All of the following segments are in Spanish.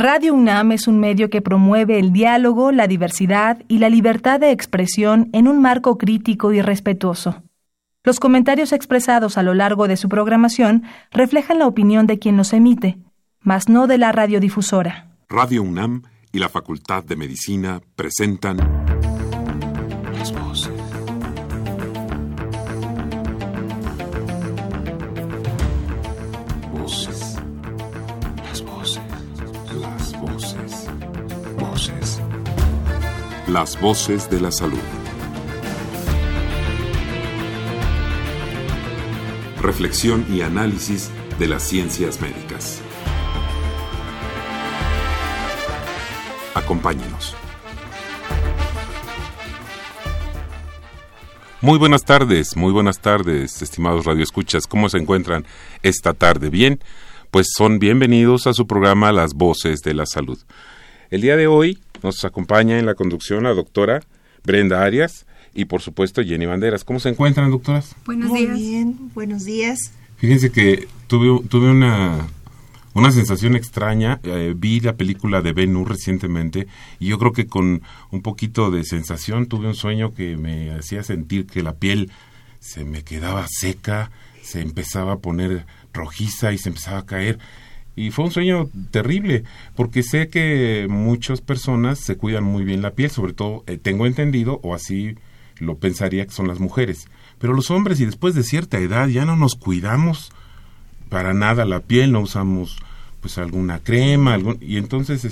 Radio UNAM es un medio que promueve el diálogo, la diversidad y la libertad de expresión en un marco crítico y respetuoso. Los comentarios expresados a lo largo de su programación reflejan la opinión de quien los emite, mas no de la radiodifusora. Radio UNAM y la Facultad de Medicina presentan Las Voces. Las Voces de la Salud. Reflexión y análisis de las ciencias médicas. Acompáñenos. Muy buenas tardes, estimados radioescuchas. ¿Cómo se encuentran esta tarde? ¿Bien? Pues son bienvenidos a su programa Las Voces de la Salud. El día de hoy nos acompaña en la conducción la doctora Brenda Arias y, por supuesto, Jenny Banderas. ¿Cómo se encuentran, doctoras? Buenos días. Muy bien, buenos días. Fíjense que tuve una sensación extraña. Vi la película de Bennu recientemente y yo creo que con un poquito de sensación tuve un sueño que me hacía sentir que la piel se me quedaba seca, se empezaba a poner rojiza y se empezaba a caer. Y fue un sueño terrible, porque sé que muchas personas se cuidan muy bien la piel, sobre todo, tengo entendido, o así lo pensaría que son las mujeres. Pero los hombres, y después de cierta edad, ya no nos cuidamos para nada la piel, no usamos pues alguna crema, y entonces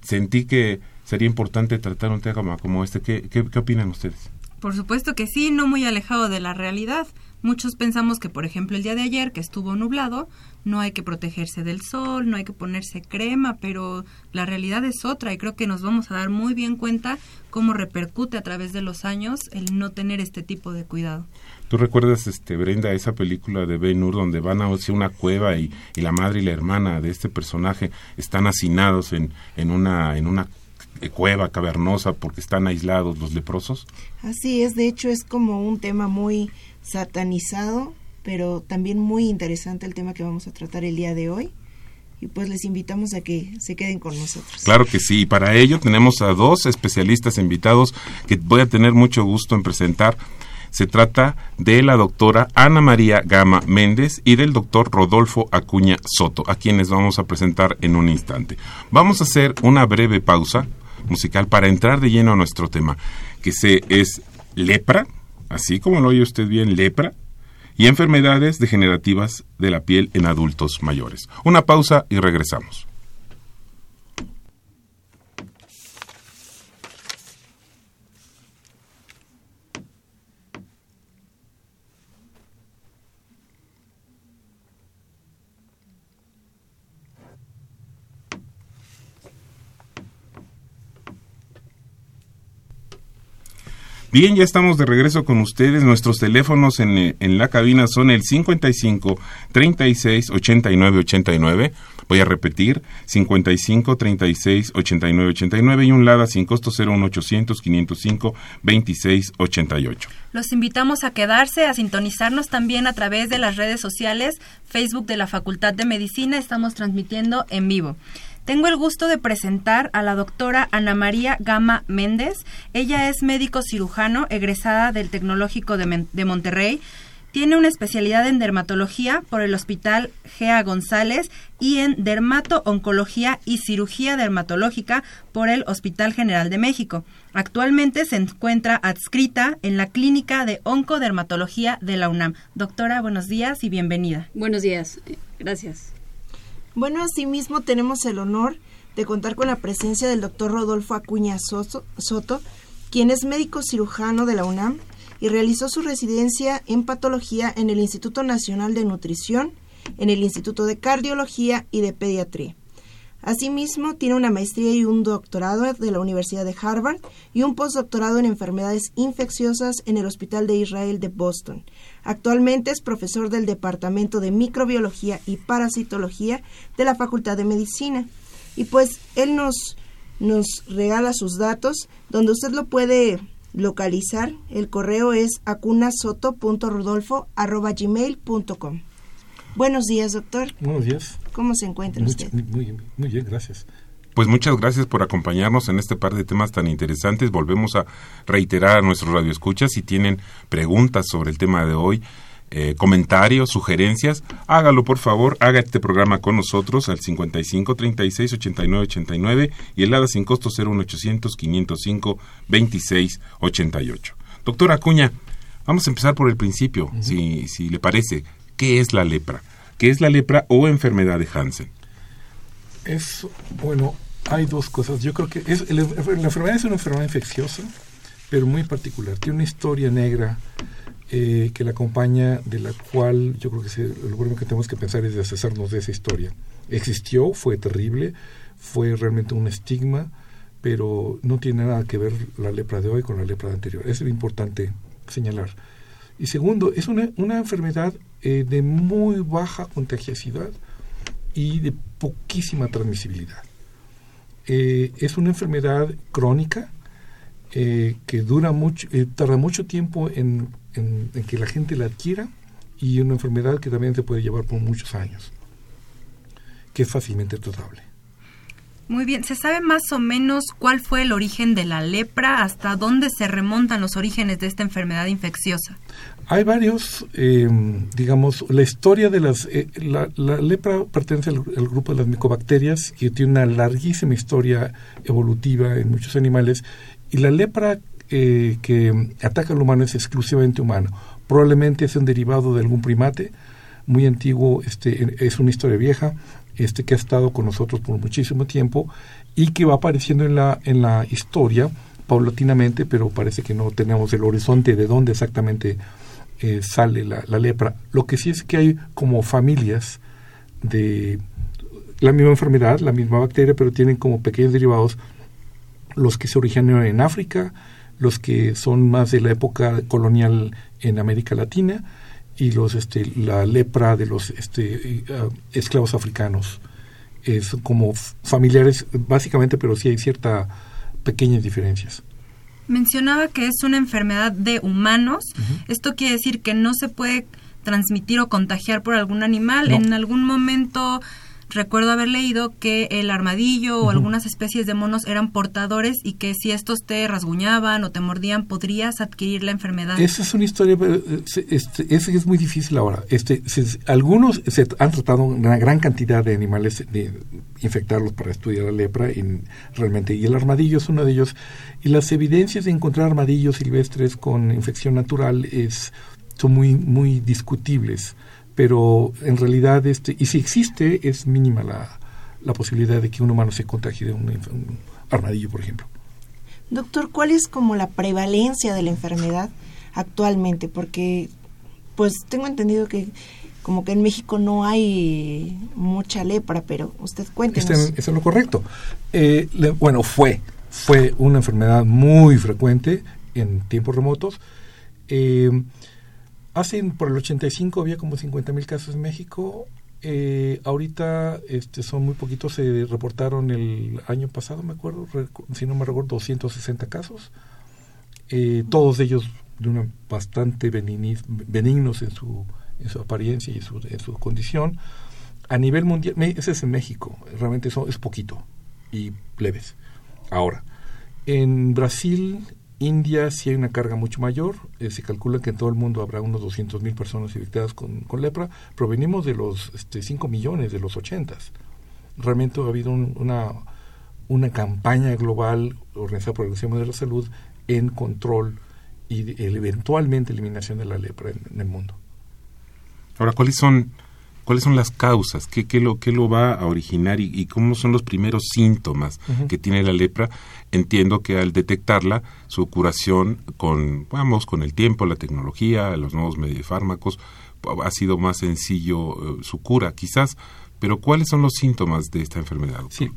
sentí que sería importante tratar un tema como este. ¿Qué opinan ustedes? Por supuesto que sí, no muy alejado de la realidad. Muchos pensamos que, por ejemplo, el día de ayer, que estuvo nublado, no hay que protegerse del sol, no hay que ponerse crema, pero la realidad es otra y creo que nos vamos a dar muy bien cuenta cómo repercute a través de los años el no tener este tipo de cuidado. ¿Tú recuerdas, Brenda, esa película de Ben-Hur donde van hacia una cueva y la madre y la hermana de este personaje están hacinados en una cueva cavernosa porque están aislados los leprosos? Así es, de hecho es como un tema muy satanizado, pero también muy interesante el tema que vamos a tratar el día de hoy, y pues les invitamos a que se queden con nosotros. Claro que sí, y para ello tenemos a dos especialistas invitados que voy a tener mucho gusto en presentar. Se trata de la doctora Ana María Gama Méndez y del doctor Rodolfo Acuña Soto, a quienes vamos a presentar en un instante. Vamos a hacer una breve pausa musical para entrar de lleno a nuestro tema, que es lepra, así como lo oye usted bien, lepra, y enfermedades degenerativas de la piel en adultos mayores. Una pausa y regresamos. Bien, ya estamos de regreso con ustedes. Nuestros teléfonos en la cabina son el 55 36 89 89. Voy a repetir, 55 36 89 89 y un LADA sin costo 01800 505 26 88. Los invitamos a quedarse, a sintonizarnos también a través de las redes sociales, Facebook de la Facultad de Medicina. Estamos transmitiendo en vivo. Tengo el gusto de presentar a la doctora Ana María Gama Méndez. Ella es médico cirujano, egresada del Tecnológico de Monterrey. Tiene una especialidad en dermatología por el Hospital Gea González y en dermato-oncología y cirugía dermatológica por el Hospital General de México. Actualmente se encuentra adscrita en la Clínica de Oncodermatología de la UNAM. Doctora, buenos días y bienvenida. Buenos días, gracias. Bueno, asimismo tenemos el honor de contar con la presencia del doctor Rodolfo Acuña Soto, quien es médico cirujano de la UNAM y realizó su residencia en patología en el Instituto Nacional de Nutrición, en el Instituto de Cardiología y de Pediatría. Asimismo, tiene una maestría y un doctorado de la Universidad de Harvard y un postdoctorado en enfermedades infecciosas en el Hospital de Israel de Boston. Actualmente es profesor del Departamento de Microbiología y Parasitología de la Facultad de Medicina. Y pues él nos regala sus datos, donde usted lo puede localizar. El correo es acunasoto.rodolfo@gmail.com. Buenos días, doctor. Buenos días. ¿Cómo se encuentra usted? Muy bien, gracias. Pues muchas gracias por acompañarnos en este par de temas tan interesantes. Volvemos a reiterar a nuestros radioescuchas, si tienen preguntas sobre el tema de hoy, comentarios, sugerencias, hágalo por favor, haga este programa con nosotros al 55 36 89 89 y el ADA sin costo 01800 505 26 88. Doctora Acuña, vamos a empezar por el principio. Uh-huh. si le parece, ¿qué es la lepra? ¿Qué es la lepra o enfermedad de Hansen? Hay dos cosas. Yo creo que la enfermedad es una enfermedad infecciosa, pero muy particular. Tiene una historia negra que la acompaña, de la cual yo creo que lo bueno que tenemos que pensar es de deshacernos de esa historia. Existió, fue terrible, fue realmente un estigma, pero no tiene nada que ver la lepra de hoy con la lepra anterior. Eso es lo importante señalar. Y segundo, es una enfermedad de muy baja contagiosidad y de poquísima transmisibilidad. Es una enfermedad crónica que dura mucho, tarda mucho tiempo en que la gente la adquiera, y una enfermedad que también se puede llevar por muchos años, que es fácilmente tratable. Muy bien, ¿se sabe más o menos cuál fue el origen de la lepra? ¿Hasta dónde se remontan los orígenes de esta enfermedad infecciosa? Hay varios, la historia de la lepra pertenece al grupo de las micobacterias, y tiene una larguísima historia evolutiva en muchos animales, y la lepra que ataca al humano es exclusivamente humano. Probablemente es un derivado de algún primate muy antiguo, es una historia vieja, que ha estado con nosotros por muchísimo tiempo y que va apareciendo en la historia paulatinamente, pero parece que no tenemos el horizonte de dónde exactamente sale la lepra. Lo que sí es que hay como familias de la misma enfermedad, la misma bacteria, pero tienen como pequeños derivados, los que se originaron en África, los que son más de la época colonial en América Latina, y la lepra de los esclavos africanos. Es como familiares básicamente, pero sí hay ciertas pequeñas diferencias. Mencionaba que es una enfermedad de humanos. Uh-huh. Esto quiere decir que no se puede transmitir o contagiar por algún animal. No. En algún momento recuerdo haber leído que el armadillo, uh-huh, o algunas especies de monos eran portadores, y que si estos te rasguñaban o te mordían, podrías adquirir la enfermedad. Esa es una historia, es muy difícil ahora. Algunos se han tratado una gran cantidad de animales, de infectarlos para estudiar la lepra, realmente, y el armadillo es uno de ellos. Y las evidencias de encontrar armadillos silvestres con infección natural son muy, muy discutibles. Pero en realidad, y si existe, es mínima la posibilidad de que un humano se contagie de un armadillo, por ejemplo. Doctor, ¿cuál es como la prevalencia de la enfermedad actualmente? Porque, pues, tengo entendido que como que en México no hay mucha lepra, pero usted cuéntenos. Eso es lo correcto. Fue una enfermedad muy frecuente en tiempos remotos. Por el 85 había como 50,000 casos en México. Ahorita son muy poquitos. Se reportaron el año pasado, me acuerdo, si no me recuerdo, 260 casos. Todos ellos de una bastante benignos en su apariencia y en su condición. A nivel mundial, ese es en México. Realmente eso es poquito y leves. Ahora, en Brasil, India sí hay una carga mucho mayor. Se calcula que en todo el mundo habrá unos 200,000 personas infectadas con lepra. Provenimos de los 5 millones de los 80s. Realmente ha habido una campaña global organizada por la Organización Mundial de la Salud en control y eventualmente eliminación de la lepra en el mundo. Ahora, ¿cuáles son las causas? ¿Qué lo va a originar y cómo son los primeros síntomas, uh-huh, que tiene la lepra? Entiendo que al detectarla, su curación con el tiempo, la tecnología, los nuevos fármacos, ha sido más sencillo su cura, quizás. Pero ¿cuáles son los síntomas de esta enfermedad? Sí,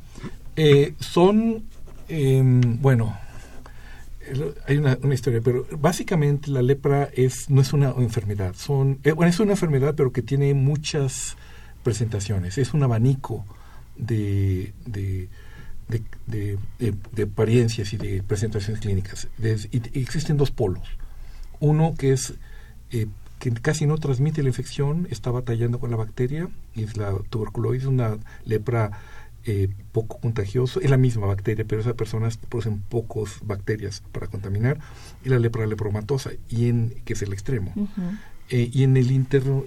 hay una historia, pero básicamente la lepra no es una enfermedad. Es una enfermedad, pero que tiene muchas presentaciones. Es un abanico de apariencias y de presentaciones clínicas. Y existen dos polos. Uno que es que casi no transmite la infección, está batallando con la bacteria, es la tuberculosis, una lepra poco contagiosa, es la misma bacteria, pero esas personas producen pocos bacterias para contaminar, y la lepra lepromatosa, y que es el extremo. Uh-huh. Y en el interno,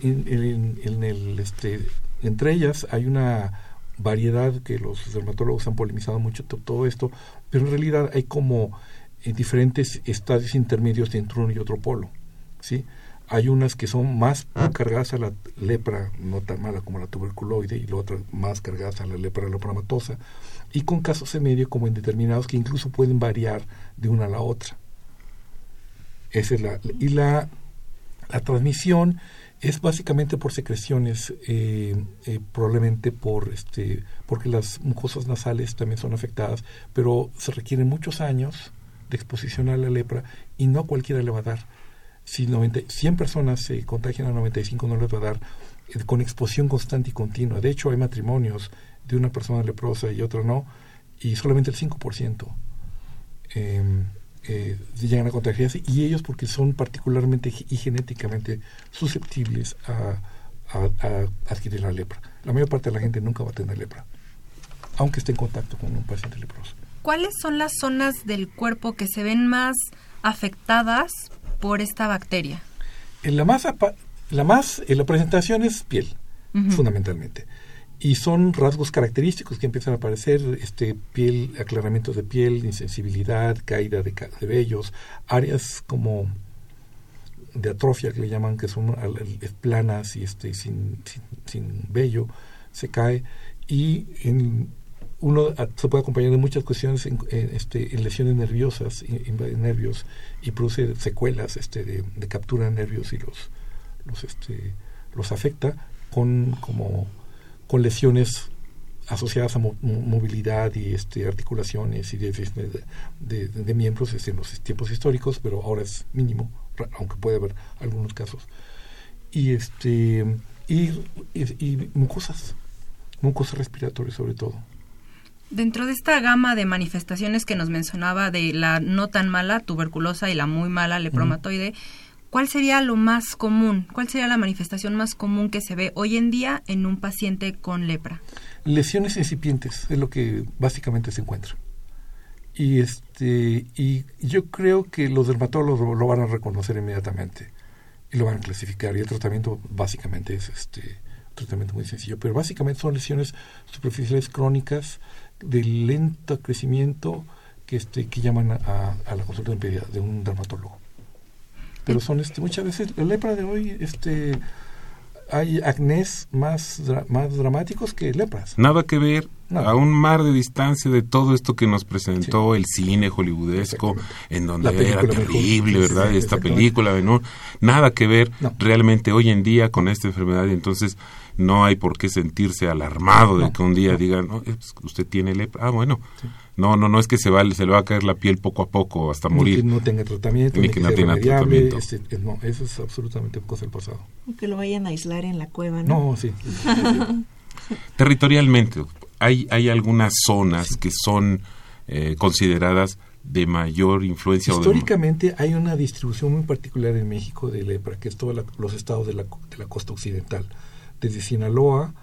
entre ellas hay una variedad que los dermatólogos han polemizado mucho todo esto, pero en realidad hay como diferentes estadios intermedios entre uno y otro polo, ¿sí? Hay unas que son más cargadas a la lepra, no tan mala como la tuberculoide, y la otra más cargadas a la lepra lepromatosa, y con casos en medio como indeterminados que incluso pueden variar de una a la otra. Esa es la transmisión es básicamente por secreciones, probablemente porque las mucosas nasales también son afectadas, pero se requieren muchos años de exposición a la lepra y no cualquiera le va a dar. Si 100 personas se contagian, a 95 no les va a dar, con exposición constante y continua. De hecho, hay matrimonios de una persona leprosa y otra no, y solamente el 5% llegan a contagiarse, y ellos porque son particularmente y genéticamente susceptibles a adquirir la lepra. La mayor parte de la gente nunca va a tener lepra, aunque esté en contacto con un paciente leproso. ¿Cuáles son las zonas del cuerpo que se ven más afectadas por esta bacteria? La presentación es piel, uh-huh, fundamentalmente. Y son rasgos característicos que empiezan a aparecer, piel, aclaramientos de piel, insensibilidad, caída de vellos, áreas como de atrofia que le llaman, que son planas y sin vello, se cae, y uno se puede acompañar de muchas cuestiones en lesiones nerviosas, invade nervios y produce secuelas de captura de nervios, y los afecta con lesiones asociadas a movilidad y articulaciones y de miembros en los tiempos históricos, pero ahora es mínimo, aunque puede haber algunos casos. Y mucosas respiratorias sobre todo. Dentro de esta gama de manifestaciones que nos mencionaba de la no tan mala tuberculosa y la muy mala lepromatoide, ¿cuál sería lo más común? ¿Cuál sería la manifestación más común que se ve hoy en día en un paciente con lepra? Lesiones incipientes es lo que básicamente se encuentra. Y y yo creo que los dermatólogos lo van a reconocer inmediatamente y lo van a clasificar, y el tratamiento básicamente es tratamiento muy sencillo, pero básicamente son lesiones superficiales crónicas de lento crecimiento que llaman a la consulta de un dermatólogo. Pero son muchas veces la lepra de hoy, hay acnés más dramáticos que lepras. Nada que ver, a un mar de distancia de todo esto que nos presentó El cine hollywoodesco, en donde era terrible, ¿verdad? Sí, esta película Ben-Hur, nada que ver realmente hoy en día con esta enfermedad, y entonces no hay por qué sentirse alarmado de que un día digan, no, usted tiene lepra, bueno. Sí. No es que se le va a caer la piel poco a poco hasta morir. Ni que no tenga tratamiento, ni que no tenga tratamiento. No, eso es absolutamente cosa del pasado. Que lo vayan a aislar en la cueva, ¿no? No, sí. Territorialmente, hay algunas zonas que son consideradas de mayor influencia. Históricamente hay una distribución muy particular en México de lepra, que es todos los estados de la costa occidental. Desde Sinaloa,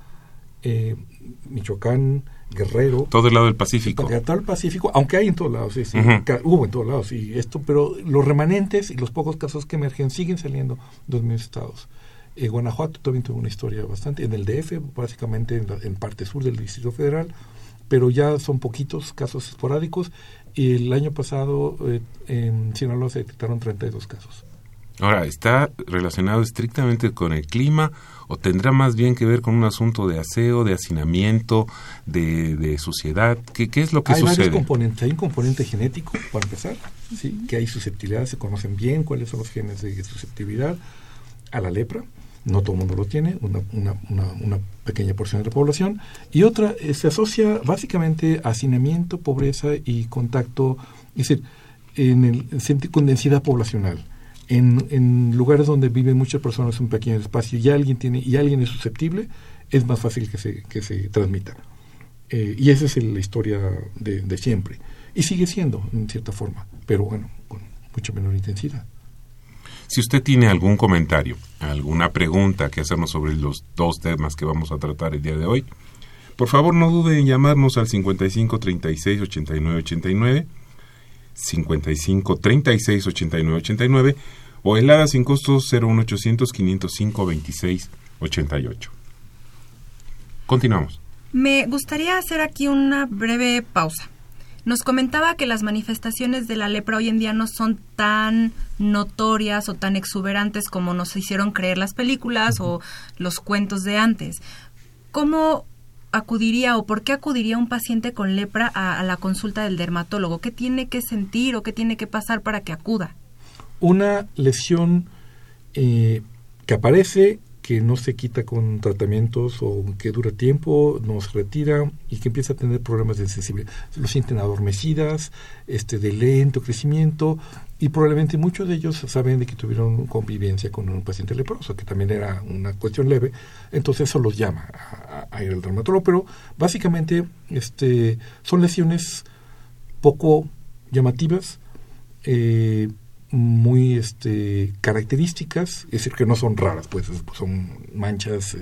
Michoacán, Guerrero, todo el lado del Pacífico. Todo el Pacífico, aunque hay en todos lados, sí, uh-huh, hubo en todos lados, y pero los remanentes y los pocos casos que emergen siguen saliendo de los mismos estados. Guanajuato también tuvo una historia bastante, en el DF, básicamente en parte sur del Distrito Federal, pero ya son poquitos casos esporádicos, y el año pasado en Sinaloa se detectaron 32 casos. Ahora, ¿está relacionado estrictamente con el clima o tendrá más bien que ver con un asunto de aseo, de hacinamiento, de suciedad? ¿Qué es lo que sucede? Hay varios componentes. Hay un componente genético, para empezar, ¿sí? Que hay susceptibilidad, se conocen bien cuáles son los genes de susceptibilidad a la lepra. No todo el mundo lo tiene, una pequeña porción de la población. Y otra, se asocia básicamente a hacinamiento, pobreza y contacto, es decir, con densidad poblacional. En lugares donde viven muchas personas en un pequeño espacio y alguien es susceptible, es más fácil que se transmita. Y esa es la historia de siempre. Y sigue siendo, en cierta forma, pero bueno, con mucha menor intensidad. Si usted tiene algún comentario, alguna pregunta que hacernos sobre los dos temas que vamos a tratar el día de hoy, por favor no dude en llamarnos al 55 36 89 89, 55 36 89 89, o helada sin costo 01800 505 26 88. Continuamos. Me gustaría hacer aquí una breve pausa. Nos comentaba que las manifestaciones de la lepra hoy en día no son tan notorias o tan exuberantes como nos hicieron creer las películas o los cuentos de antes. ¿Cómo acudiría o por qué acudiría un paciente con lepra a la consulta del dermatólogo? ¿Qué tiene que sentir o qué tiene que pasar para que acuda? Una lesión que aparece, que no se quita con tratamientos o que dura tiempo, nos retira y que empieza a tener problemas de sensibilidad. Los sienten adormecidas, de lento crecimiento, y probablemente muchos de ellos saben de que tuvieron convivencia con un paciente leproso, que también era una cuestión leve. Entonces eso los llama a ir al dermatólogo, pero básicamente son lesiones poco llamativas, muy características, es decir, que no son raras, pues son manchas,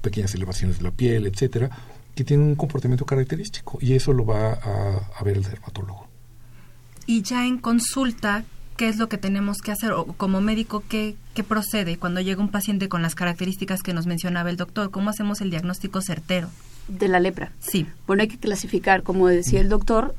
pequeñas elevaciones de la piel, etcétera, que tienen un comportamiento característico, y eso lo va a ver el dermatólogo. Y ya en consulta, ¿qué es lo que tenemos que hacer? O como médico, ¿qué procede cuando llega un paciente con las características que nos mencionaba el doctor? ¿Cómo hacemos el diagnóstico certero de la lepra? Sí. Bueno, hay que clasificar, como decía el doctor,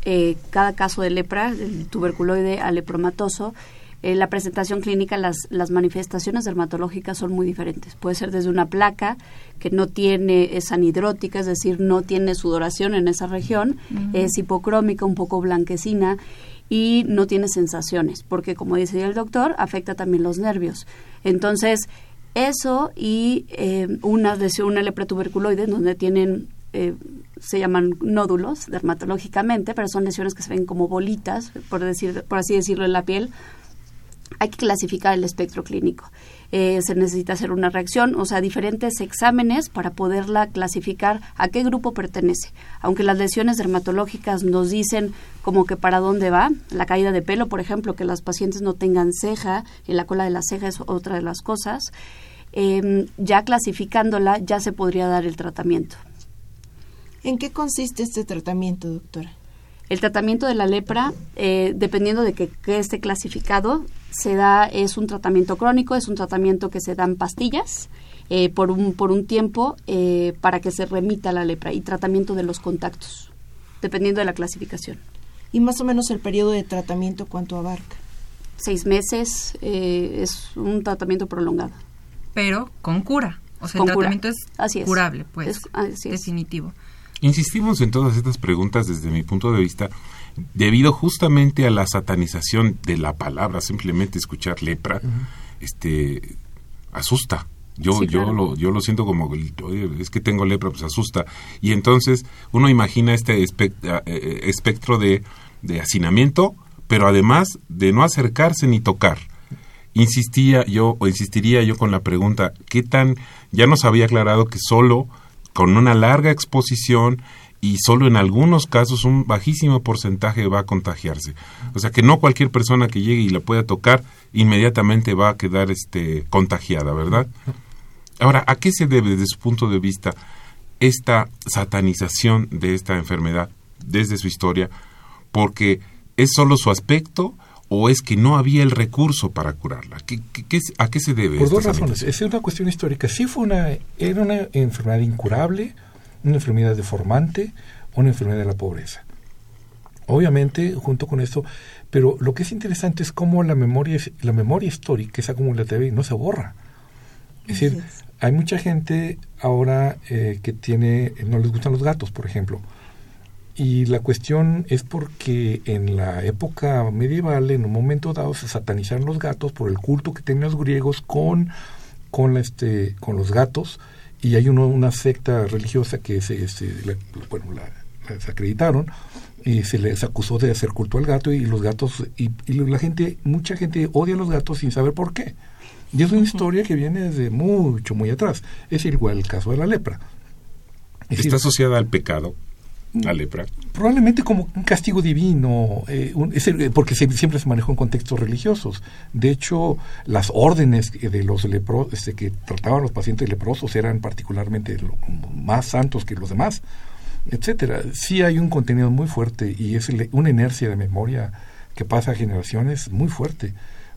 cada caso de lepra, del tuberculoide al lepromatoso. La presentación clínica, las manifestaciones dermatológicas son muy diferentes. Puede ser desde una placa que no tiene, es anhidrótica, es decir, no tiene sudoración en esa región, es hipocrómica, un poco blanquecina, y no tiene sensaciones, porque como decía el doctor, afecta también los nervios. Entonces, eso y una lesión, una lepra tuberculoide, donde tienen... se llaman nódulos dermatológicamente, pero son lesiones que se ven como bolitas, por así decirlo, en la piel. Hay que clasificar el espectro clínico. Se necesita hacer una reacción, o sea, diferentes exámenes para poderla clasificar a qué grupo pertenece. Aunque las lesiones dermatológicas nos dicen como que para dónde va, la caída de pelo, por ejemplo, que las pacientes no tengan ceja, en la cola de la ceja es otra de las cosas. Ya clasificándola, ya se podría dar el tratamiento. ¿En qué consiste este tratamiento, doctora? El tratamiento de la lepra, dependiendo de que esté clasificado, es un tratamiento crónico, es un tratamiento que se dan pastillas por un tiempo para que se remita la lepra, y tratamiento de los contactos, dependiendo de la clasificación. ¿Y más o menos el periodo de tratamiento cuánto abarca? 6 meses, es un tratamiento prolongado. Pero con cura, o sea, el tratamiento es curable, pues, definitivo. Insistimos en todas estas preguntas desde mi punto de vista, debido justamente a la satanización de la palabra. Simplemente escuchar lepra, asusta. Yo lo siento como, es que tengo lepra, pues asusta. Y entonces uno imagina este espectro de hacinamiento, pero además de no acercarse ni tocar. Insistiría yo con la pregunta, ¿qué tan? Ya nos había aclarado que solo con una larga exposición y solo en algunos casos un bajísimo porcentaje va a contagiarse. O sea que no cualquier persona que llegue y la pueda tocar inmediatamente va a quedar contagiada, ¿verdad? Ahora, ¿a qué se debe desde su punto de vista esta satanización de esta enfermedad desde su historia? Porque ¿es solo su aspecto o es que no había el recurso para curarla? ¿A qué se debe? Por dos razones. Es una cuestión histórica. Sí era una enfermedad incurable, una enfermedad deformante, una enfermedad de la pobreza. Obviamente, junto con esto, pero lo que es interesante es cómo la memoria histórica es acumulativa y no se borra. Es decir, hay mucha gente ahora que no les gustan los gatos, por ejemplo. Y la cuestión es porque en la época medieval, en un momento dado, se satanizaron los gatos por el culto que tenían los griegos con los gatos, y hay una secta religiosa que se acreditaron y se les acusó de hacer culto al gato, y los gatos y mucha gente odia a los gatos sin saber por qué. Y es una historia que viene desde mucho, muy atrás. Es igual el caso de la lepra. Está asociada al pecado. la lepra? Probablemente como un castigo divino, porque siempre se manejó en contextos religiosos. De hecho, las órdenes de los leprosos que trataban los pacientes leprosos eran particularmente más santos que los demás, etcétera. Sí hay un contenido muy fuerte y es una inercia de memoria que pasa a generaciones muy fuerte,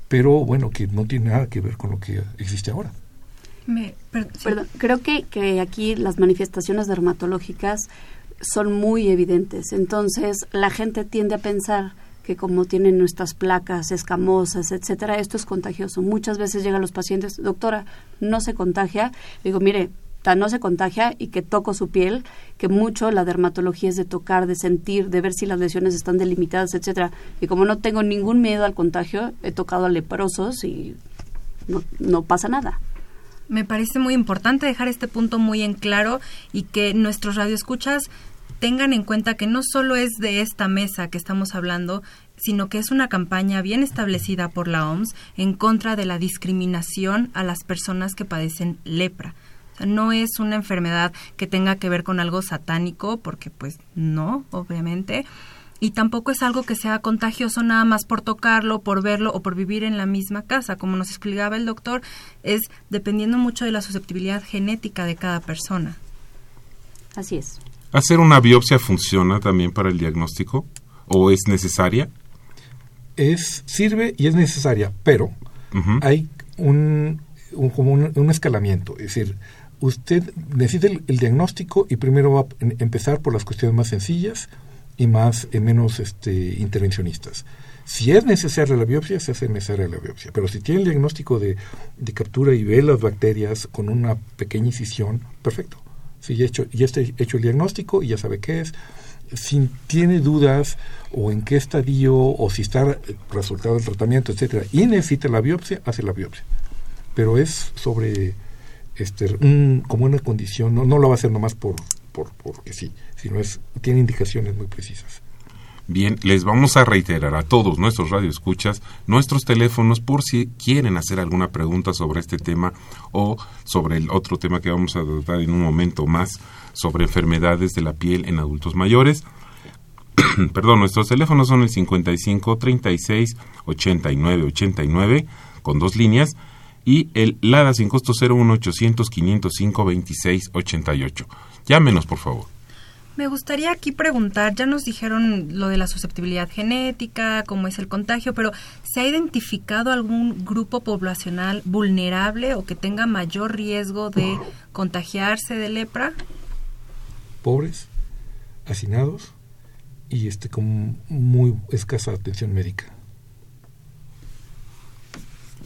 pero bueno, que no tiene nada que ver con lo que existe ahora. Perdón, creo que aquí las manifestaciones dermatológicas son muy evidentes. Entonces, la gente tiende a pensar que como tienen nuestras placas escamosas, etcétera, esto es contagioso. Muchas veces llegan los pacientes, doctora, no se contagia. Digo, mire, no se contagia y que toco su piel, que mucho la dermatología es de tocar, de sentir, de ver si las lesiones están delimitadas, etcétera. Y como no tengo ningún miedo al contagio, he tocado a leprosos y no pasa nada. Me parece muy importante dejar este punto muy en claro y que nuestros radioescuchas tengan en cuenta que no solo es de esta mesa que estamos hablando, sino que es una campaña bien establecida por la OMS en contra de la discriminación a las personas que padecen lepra. O sea, no es una enfermedad que tenga que ver con algo satánico, porque pues no, obviamente, y tampoco es algo que sea contagioso nada más por tocarlo, por verlo o por vivir en la misma casa. Como nos explicaba el doctor, es dependiendo mucho de la susceptibilidad genética de cada persona. Así es. ¿Hacer una biopsia funciona también para el diagnóstico o es necesaria? Sirve y es necesaria, pero hay un escalamiento, es decir, usted necesita el diagnóstico y primero va a empezar por las cuestiones más sencillas y menos intervencionistas. Si es necesaria la biopsia, se hace necesaria la biopsia, pero si tiene el diagnóstico de captura y ve las bacterias con una pequeña incisión, perfecto. Si ya está hecho el diagnóstico y ya sabe qué es, si tiene dudas o en qué estadio o si está resultado del tratamiento, etcétera, y necesita la biopsia, hace la biopsia. Pero es sobre como una condición, no lo va a hacer nomás porque sí, sino tiene indicaciones muy precisas. Bien, les vamos a reiterar a todos nuestros radioescuchas nuestros teléfonos por si quieren hacer alguna pregunta sobre este tema o sobre el otro tema que vamos a tratar en un momento más, sobre enfermedades de la piel en adultos mayores. Perdón, nuestros teléfonos son el 55 36 89 89 con dos líneas, y el LADA sin costo 01800-505-2688. Llámenos, por favor. Me gustaría aquí preguntar, ya nos dijeron lo de la susceptibilidad genética, cómo es el contagio, pero ¿se ha identificado algún grupo poblacional vulnerable o que tenga mayor riesgo de contagiarse de lepra? Pobres, hacinados y con muy escasa atención médica.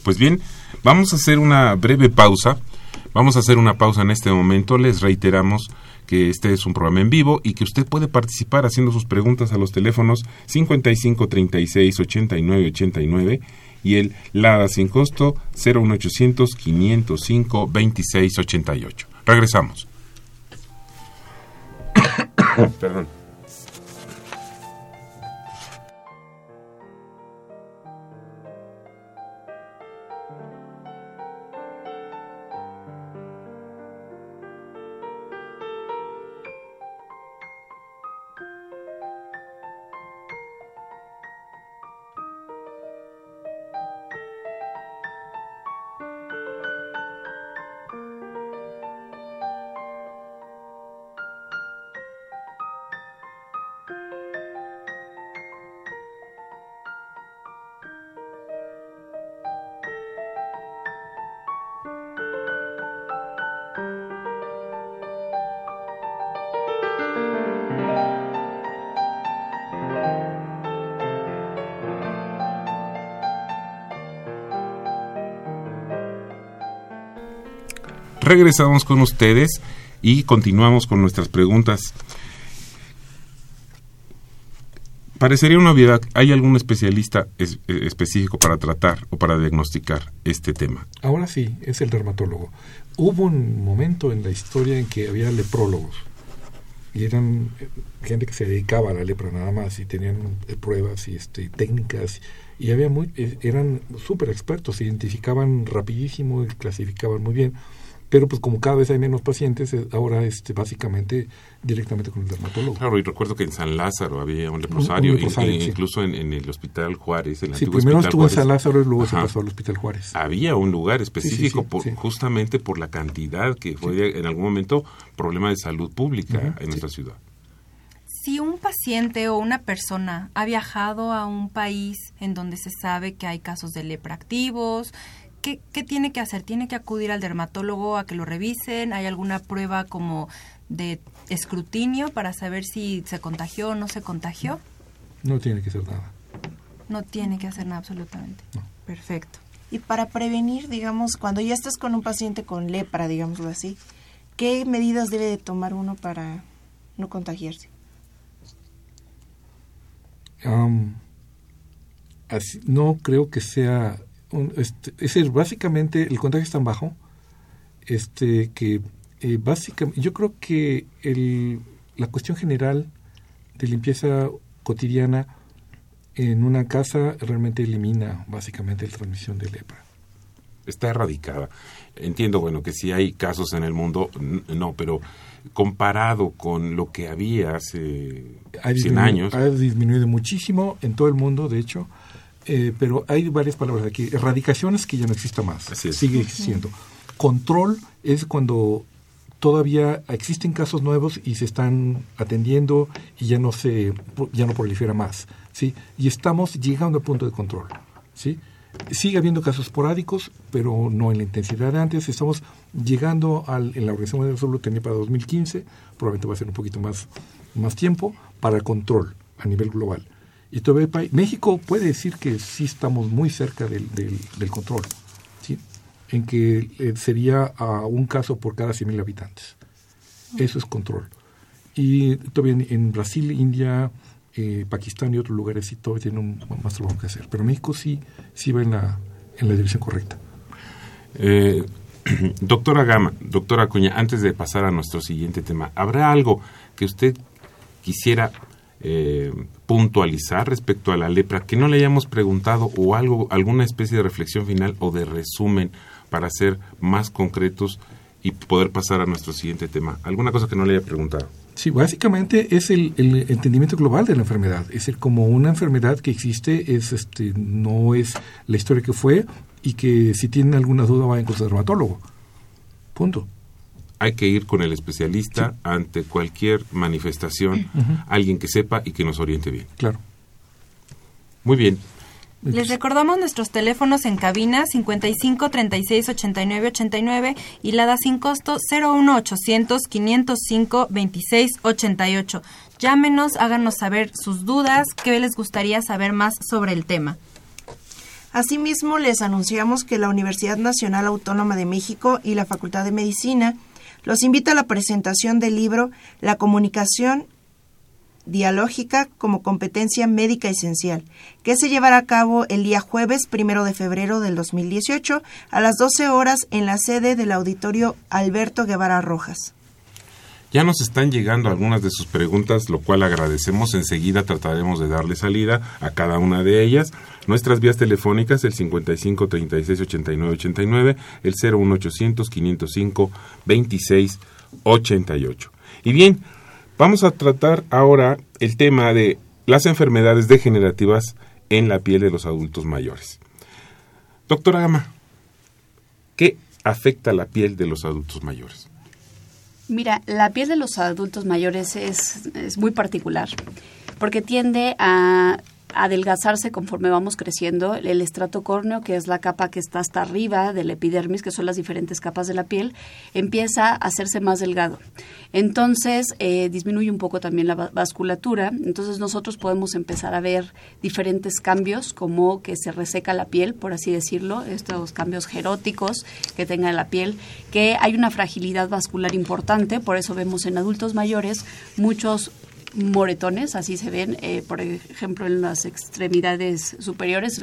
Pues bien, vamos a hacer una breve pausa. Vamos a hacer una pausa en este momento. Les reiteramos que este es un programa en vivo y que usted puede participar haciendo sus preguntas a los teléfonos 55 36 89 89 y el LADA sin costo 01800 505 26 88. Regresamos. Perdón. Regresamos con ustedes y continuamos con nuestras preguntas. Parecería una obviedad, ¿hay algún especialista específico para tratar o para diagnosticar este tema? Ahora sí, es el dermatólogo. Hubo un momento en la historia en que había leprólogos y eran gente que se dedicaba a la lepra nada más y tenían pruebas y técnicas y eran súper expertos, se identificaban rapidísimo y clasificaban muy bien. pero pues como cada vez hay menos pacientes, ahora básicamente directamente con el dermatólogo. Claro, y recuerdo que en San Lázaro había un leprosario sí. Incluso en el Hospital Juárez, el antiguo Hospital Juárez. Sí, primero estuvo en San Lázaro y luego se pasó al Hospital Juárez. Había un lugar específico justamente por la cantidad que fue en algún momento problema de salud pública en nuestra ciudad. Si un paciente o una persona ha viajado a un país en donde se sabe que hay casos de lepra activos, ¿qué tiene que hacer? ¿Tiene que acudir al dermatólogo a que lo revisen? ¿Hay alguna prueba como de escrutinio para saber si se contagió o no se contagió? No tiene que hacer nada. No tiene que hacer nada absolutamente. No. Perfecto. Y para prevenir, digamos, cuando ya estás con un paciente con lepra, digámoslo así, ¿qué medidas debe de tomar uno para no contagiarse? No creo que sea básicamente el contagio es tan bajo que básicamente yo creo que la cuestión general de limpieza cotidiana en una casa realmente elimina básicamente la transmisión de lepra. Está erradicada. Entiendo, bueno, que sí hay casos en el mundo, no, pero comparado con lo que había hace 100 años. Ha disminuido muchísimo en todo el mundo, de hecho, pero hay varias palabras aquí. Erradicación es que ya no exista más, sigue existiendo. Control es cuando todavía existen casos nuevos y se están atendiendo y ya no prolifera más, ¿sí? Y estamos llegando al punto de control, ¿sí? Sigue habiendo casos esporádicos, pero no en la intensidad de antes. Estamos llegando en la Organización Mundial de la Salud tenía para 2015, probablemente va a ser un poquito más tiempo, para control a nivel global. Y todavía México puede decir que sí estamos muy cerca del control, ¿sí? En que sería un caso por cada 100,000 habitantes. Eso es control. Y todavía en Brasil, India, Pakistán y otros lugares sí todavía tienen más trabajo que hacer, pero México sí va en la dirección correcta. Doctora Gama, doctora Acuña, antes de pasar a nuestro siguiente tema, ¿habrá algo que usted quisiera puntualizar respecto a la lepra que no le hayamos preguntado o algo, alguna especie de reflexión final o de resumen para ser más concretos y poder pasar a nuestro siguiente tema? ¿Alguna cosa que no le haya preguntado? Sí, básicamente es el entendimiento global de la enfermedad. Es decir, como una enfermedad que existe, no es la historia que fue y que si tienen alguna duda vayan con su dermatólogo. Punto. Hay que ir con el especialista ante cualquier manifestación, alguien que sepa y que nos oriente bien. Claro. Muy bien. Les recordamos nuestros teléfonos en cabina 55 36 89 89 y LADA sin costo 01 800 505 26 88. Llámenos, háganos saber sus dudas, qué les gustaría saber más sobre el tema. Asimismo, les anunciamos que la Universidad Nacional Autónoma de México y la Facultad de Medicina los invita a la presentación del libro La Comunicación Dialógica como competencia médica esencial, que se llevará a cabo el día jueves 1 de febrero del 2018 a las 12 horas en la sede del Auditorio Alberto Guevara Rojas. Ya nos están llegando algunas de sus preguntas, lo cual agradecemos. Enseguida trataremos de darle salida a cada una de ellas. Nuestras vías telefónicas, el 55 36 89 89, el 01 800 505 26 88. Y bien, vamos a tratar ahora el tema de las enfermedades degenerativas en la piel de los adultos mayores. Doctora Gama, ¿qué afecta la piel de los adultos mayores? Mira, la piel de los adultos mayores es muy particular porque tiende a adelgazarse conforme vamos creciendo. El estrato córneo, que es la capa que está hasta arriba de la epidermis, que son las diferentes capas de la piel, empieza a hacerse más delgado. Entonces, disminuye un poco también la vasculatura. Entonces, nosotros podemos empezar a ver diferentes cambios, como que se reseca la piel, por así decirlo, estos cambios geróticos que tenga la piel, que hay una fragilidad vascular importante. Por eso vemos en adultos mayores muchos moretones, así se ven, por ejemplo, en las extremidades superiores,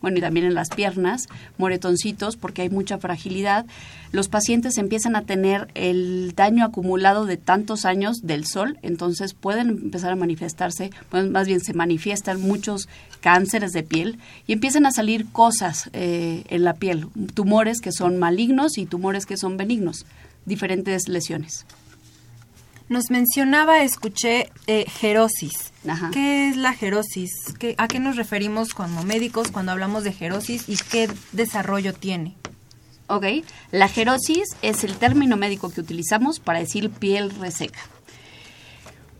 bueno, y también en las piernas, moretoncitos, porque hay mucha fragilidad. Los pacientes empiezan a tener el daño acumulado de tantos años del sol, entonces pueden empezar a manifestarse, pues más bien se manifiestan muchos cánceres de piel y empiezan a salir cosas en la piel, tumores que son malignos y tumores que son benignos, diferentes lesiones. Nos mencionaba, escuché, gerosis. Ajá. ¿Qué es la gerosis? ¿A qué nos referimos como médicos cuando hablamos de gerosis y qué desarrollo tiene? Ok, la gerosis es el término médico que utilizamos para decir piel reseca.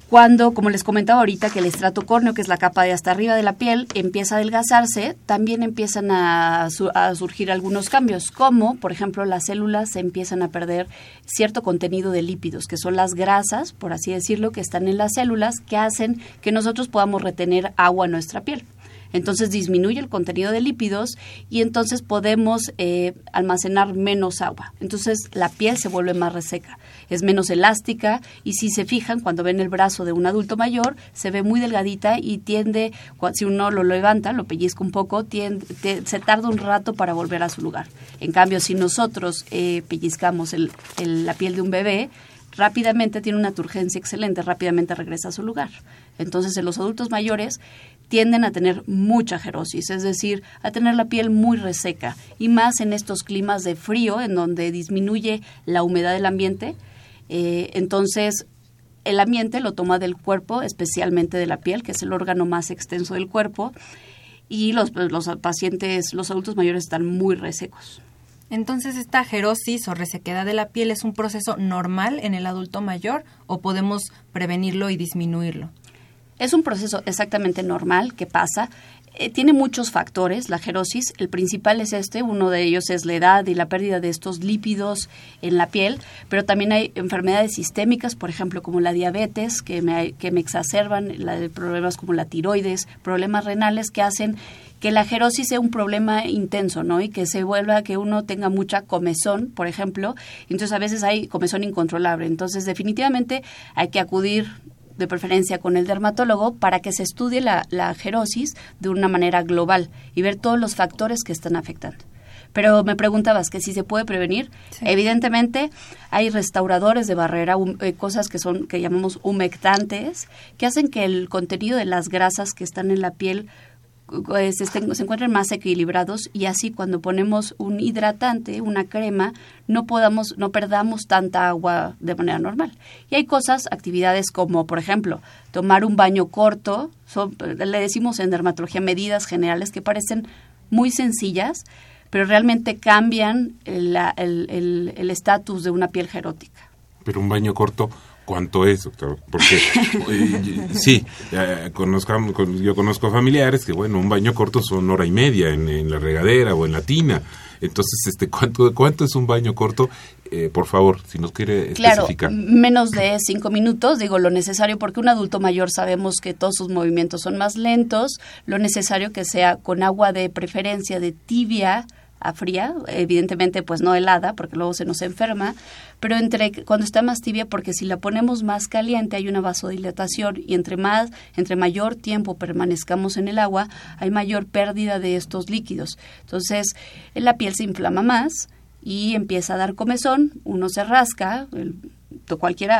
Cuando, como les comentaba ahorita, que el estrato córneo, que es la capa de hasta arriba de la piel, empieza a adelgazarse, también empiezan a surgir algunos cambios, como, por ejemplo, las células empiezan a perder cierto contenido de lípidos, que son las grasas, por así decirlo, que están en las células, que hacen que nosotros podamos retener agua en nuestra piel. Entonces disminuye el contenido de lípidos y entonces podemos almacenar menos agua. Entonces la piel se vuelve más reseca, es menos elástica y si se fijan, cuando ven el brazo de un adulto mayor, se ve muy delgadita y tiende, si uno lo levanta, lo pellizca un poco, se tarda un rato para volver a su lugar. En cambio, si nosotros pellizcamos la piel de un bebé, rápidamente tiene una turgencia excelente, rápidamente regresa a su lugar. Entonces, en los adultos mayores tienden a tener mucha gerosis, es decir, a tener la piel muy reseca, y más en estos climas de frío en donde disminuye la humedad del ambiente. Entonces, el ambiente lo toma del cuerpo, especialmente de la piel, que es el órgano más extenso del cuerpo, y los pacientes, los adultos mayores están muy resecos. Entonces, ¿esta gerosis o resequedad de la piel es un proceso normal en el adulto mayor o podemos prevenirlo y disminuirlo? Es un proceso exactamente normal que pasa. Tiene muchos factores la gerosis, el principal es uno de ellos es la edad y la pérdida de estos lípidos en la piel, pero también hay enfermedades sistémicas, por ejemplo, como la diabetes, que me exacerban, problemas como la tiroides, problemas renales que hacen que la gerosis sea un problema intenso, ¿no? Y que se vuelva que uno tenga mucha comezón, por ejemplo, entonces a veces hay comezón incontrolable, entonces definitivamente hay que acudir de preferencia con el dermatólogo para que se estudie la gerosis de una manera global y ver todos los factores que están afectando. Pero me preguntabas que si se puede prevenir. Sí. Evidentemente hay restauradores de barrera, cosas que llamamos humectantes, que hacen que el contenido de las grasas que están en la piel se encuentren más equilibrados y así cuando ponemos un hidratante, una crema, no perdamos tanta agua de manera normal. Y hay actividades como, por ejemplo, tomar un baño corto, le decimos en dermatología medidas generales que parecen muy sencillas, pero realmente cambian el estatus de una piel gerótica. Pero un baño corto, ¿cuánto es, doctor? Porque sí, yo conozco familiares que, bueno, un baño corto son hora y media en la regadera o en la tina. Entonces, ¿cuánto es un baño corto? Por favor, si nos quiere especificar. Claro, menos de 5 minutos, lo necesario, porque un adulto mayor sabemos que todos sus movimientos son más lentos, lo necesario que sea con agua de preferencia de tibia a fría, evidentemente pues no helada porque luego se nos enferma, pero cuando está más tibia, porque si la ponemos más caliente hay una vasodilatación y entre mayor tiempo permanezcamos en el agua hay mayor pérdida de estos líquidos. Entonces la piel se inflama más y empieza a dar comezón, uno se rasca, a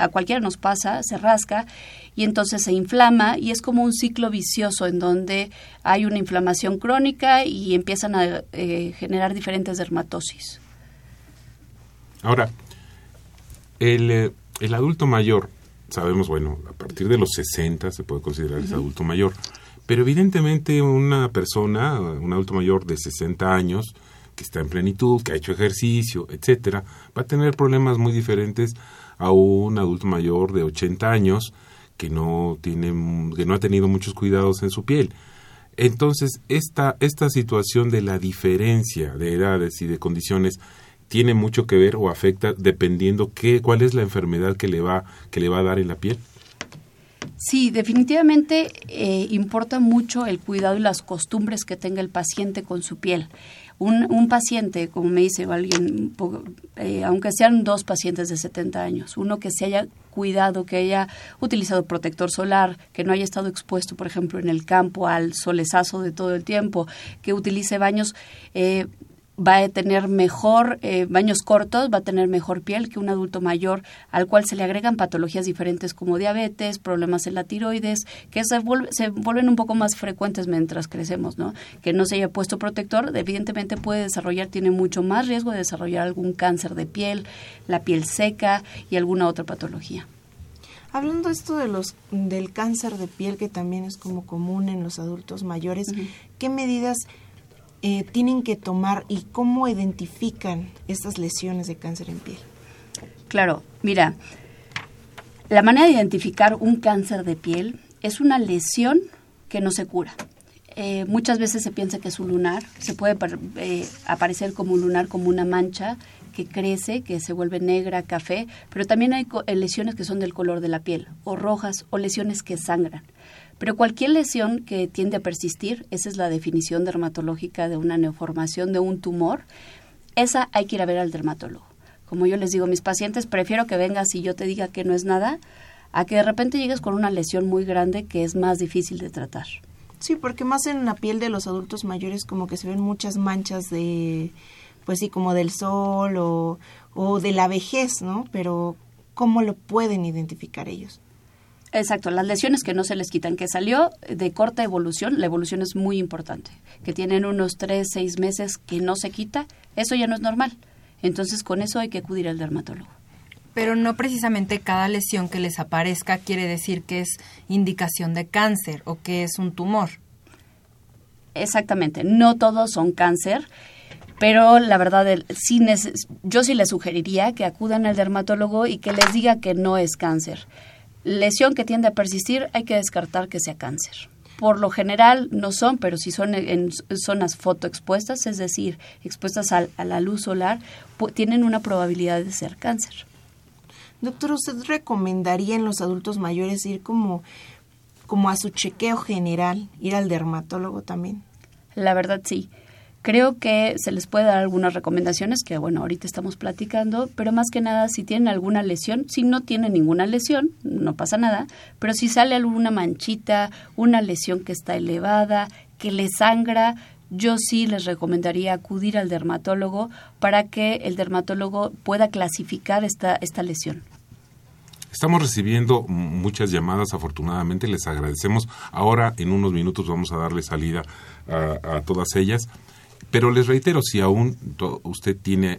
cualquiera nos pasa, se rasca y entonces se inflama y es como un ciclo vicioso en donde hay una inflamación crónica y empiezan a generar diferentes dermatosis. Ahora, el adulto mayor, sabemos, bueno, a partir de los 60 se puede considerar ese adulto mayor, pero evidentemente un adulto mayor de 60 años, que está en plenitud, que ha hecho ejercicio, etcétera, va a tener problemas muy diferentes a un adulto mayor de 80 años que no ha tenido muchos cuidados en su piel. Entonces, esta situación de la diferencia de edades y de condiciones tiene mucho que ver o afecta dependiendo cuál es la enfermedad que le va a dar en la piel. Sí, definitivamente importa mucho el cuidado y las costumbres que tenga el paciente con su piel. Un paciente, como me dice alguien, aunque sean 2 pacientes de 70 años, uno que se haya cuidado, que haya utilizado protector solar, que no haya estado expuesto, por ejemplo, en el campo al solezazo de todo el tiempo, que utilice baños, va a tener mejor, baños cortos, va a tener mejor piel que un adulto mayor al cual se le agregan patologías diferentes como diabetes, problemas en la tiroides, que se vuelven un poco más frecuentes mientras crecemos, ¿no? Que no se haya puesto protector, evidentemente puede desarrollar, tiene mucho más riesgo de desarrollar algún cáncer de piel, la piel seca y alguna otra patología. Hablando esto de del cáncer de piel, que también es como común en los adultos mayores, uh-huh. ¿Qué medidas tienen que tomar y cómo identifican estas lesiones de cáncer en piel? Claro, mira, la manera de identificar un cáncer de piel es una lesión que no se cura. Muchas veces se piensa que es un lunar, se puede aparecer como un lunar, como una mancha que crece, que se vuelve negra, café, pero también hay lesiones que son del color de la piel, o rojas, o lesiones que sangran. Pero cualquier lesión que tiende a persistir, esa es la definición dermatológica de una neoformación de un tumor, esa hay que ir a ver al dermatólogo. Como yo les digo a mis pacientes, prefiero que vengas y yo te diga que no es nada, a que de repente llegues con una lesión muy grande que es más difícil de tratar. Sí, porque más en la piel de los adultos mayores como que se ven muchas manchas de, pues sí, como del sol o de la vejez, ¿no? Pero ¿cómo lo pueden identificar ellos? Exacto, las lesiones que no se les quitan, que salió de corta evolución, la evolución es muy importante, que tienen unos 3-6 meses que no se quita, eso ya no es normal. Entonces, con eso hay que acudir al dermatólogo. Pero no precisamente cada lesión que les aparezca quiere decir que es indicación de cáncer o que es un tumor. Exactamente, no todos son cáncer. Pero la verdad, yo sí les sugeriría que acudan al dermatólogo y que les diga que no es cáncer. Lesión que tiende a persistir, hay que descartar que sea cáncer. Por lo general no son, pero si son en zonas fotoexpuestas, es decir, expuestas a la luz solar, tienen una probabilidad de ser cáncer. Doctor, ¿usted recomendaría en los adultos mayores ir como a su chequeo general, ir al dermatólogo también? La verdad sí. Creo que se les puede dar algunas recomendaciones que, bueno, ahorita estamos platicando, pero más que nada si tienen alguna lesión, si no tienen ninguna lesión, no pasa nada, pero si sale alguna manchita, una lesión que está elevada, que le sangra, yo sí les recomendaría acudir al dermatólogo para que el dermatólogo pueda clasificar esta lesión. Estamos recibiendo muchas llamadas, afortunadamente, les agradecemos. Ahora, en unos minutos, vamos a darle salida a todas ellas. Pero les reitero, si aún usted tiene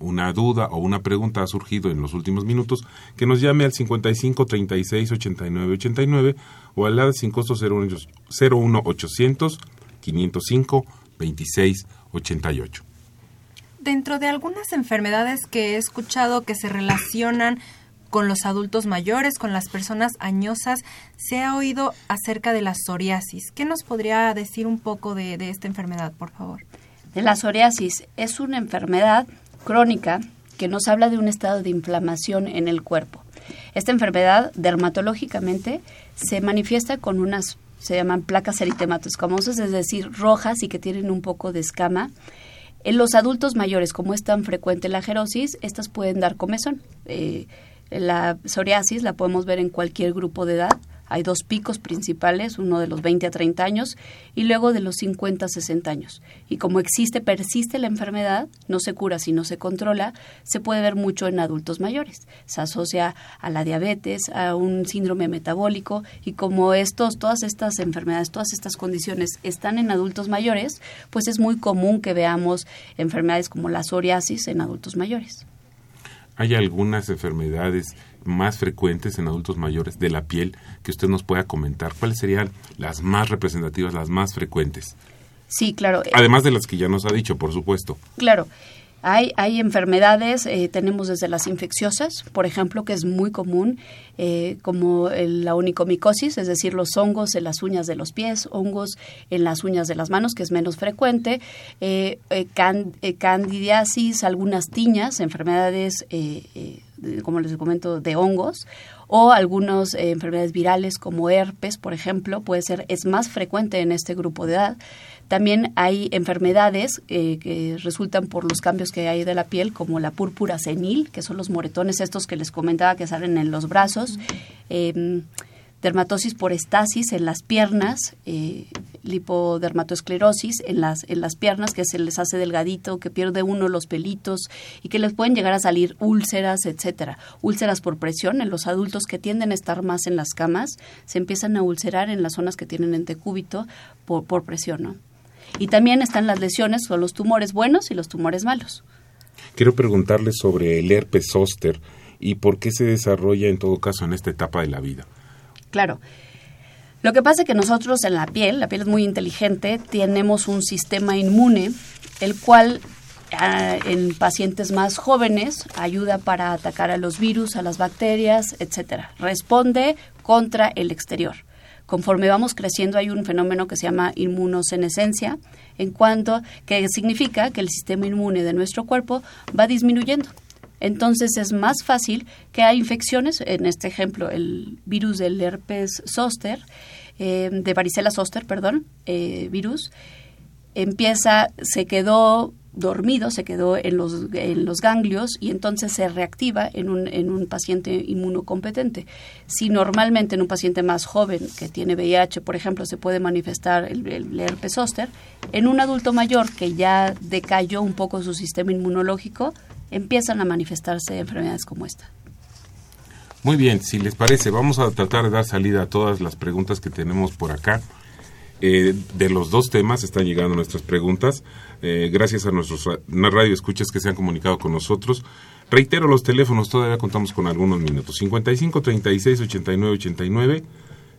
una duda o una pregunta ha surgido en los últimos minutos, que nos llame al 55 36 89 89 o al lado sin costo 01 800 505 26 88. Dentro de algunas enfermedades que he escuchado que se relacionan con los adultos mayores, con las personas añosas, se ha oído acerca de la psoriasis. ¿Qué nos podría decir un poco de esta enfermedad, por favor? La psoriasis es una enfermedad crónica que nos habla de un estado de inflamación en el cuerpo. Esta enfermedad, dermatológicamente, se manifiesta con unas, se llaman placas eritematoscamosas, es decir, rojas y que tienen un poco de escama. En los adultos mayores, como es tan frecuente la xerosis, estas pueden dar comezón. La psoriasis la podemos ver en cualquier grupo de edad. Hay dos picos principales, uno de los 20 a 30 años y luego de los 50 a 60 años. Y como persiste la enfermedad, no se cura si no se controla, se puede ver mucho en adultos mayores. Se asocia a la diabetes, a un síndrome metabólico y como todas estas enfermedades, todas estas condiciones están en adultos mayores, pues es muy común que veamos enfermedades como la psoriasis en adultos mayores. ¿Hay algunas enfermedades más frecuentes en adultos mayores de la piel que usted nos pueda comentar? ¿Cuáles serían las más representativas, las más frecuentes? Sí, claro. Además de las que ya nos ha dicho, por supuesto. Claro. Hay enfermedades, tenemos desde las infecciosas, por ejemplo, que es muy común, como la onicomicosis, es decir, los hongos en las uñas de los pies, hongos en las uñas de las manos, que es menos frecuente, candidiasis, algunas tiñas, enfermedades como les comento, de hongos, o algunas enfermedades virales como herpes, por ejemplo, puede ser, es más frecuente en este grupo de edad. También hay enfermedades que resultan por los cambios que hay de la piel, como la púrpura senil, que son los moretones estos que les comentaba que salen en los brazos, dermatosis por estasis en las piernas, lipodermatoesclerosis en las piernas, que se les hace delgadito, que pierde uno los pelitos y que les pueden llegar a salir úlceras, etcétera. Úlceras por presión en los adultos que tienden a estar más en las camas, se empiezan a ulcerar en las zonas que tienen entecúbito por presión, ¿no? Y también están las lesiones, son los tumores buenos y los tumores malos. Quiero preguntarle sobre el herpes zóster y por qué se desarrolla en todo caso en esta etapa de la vida. Claro. Lo que pasa es que nosotros en la piel es muy inteligente, tenemos un sistema inmune, el cual en pacientes más jóvenes ayuda para atacar a los virus, a las bacterias, etcétera. Responde contra el exterior. Conforme vamos creciendo hay un fenómeno que se llama inmunosenescencia, que significa que el sistema inmune de nuestro cuerpo va disminuyendo. Entonces es más fácil que haya infecciones, en este ejemplo el virus del herpes zóster, de varicela zóster, virus, se quedó dormido, se quedó en los ganglios y entonces se reactiva en un paciente inmunocompetente. Si normalmente en un paciente más joven que tiene VIH, por ejemplo, se puede manifestar el herpes zóster, en un adulto mayor que ya decayó un poco su sistema inmunológico, empiezan a manifestarse enfermedades como esta. Muy bien, si les parece, vamos a tratar de dar salida a todas las preguntas que tenemos por acá. De los dos temas están llegando nuestras preguntas. Gracias a nuestros radioescuchas que se han comunicado con nosotros. Reitero los teléfonos, todavía contamos con algunos minutos. 55 36 89 89,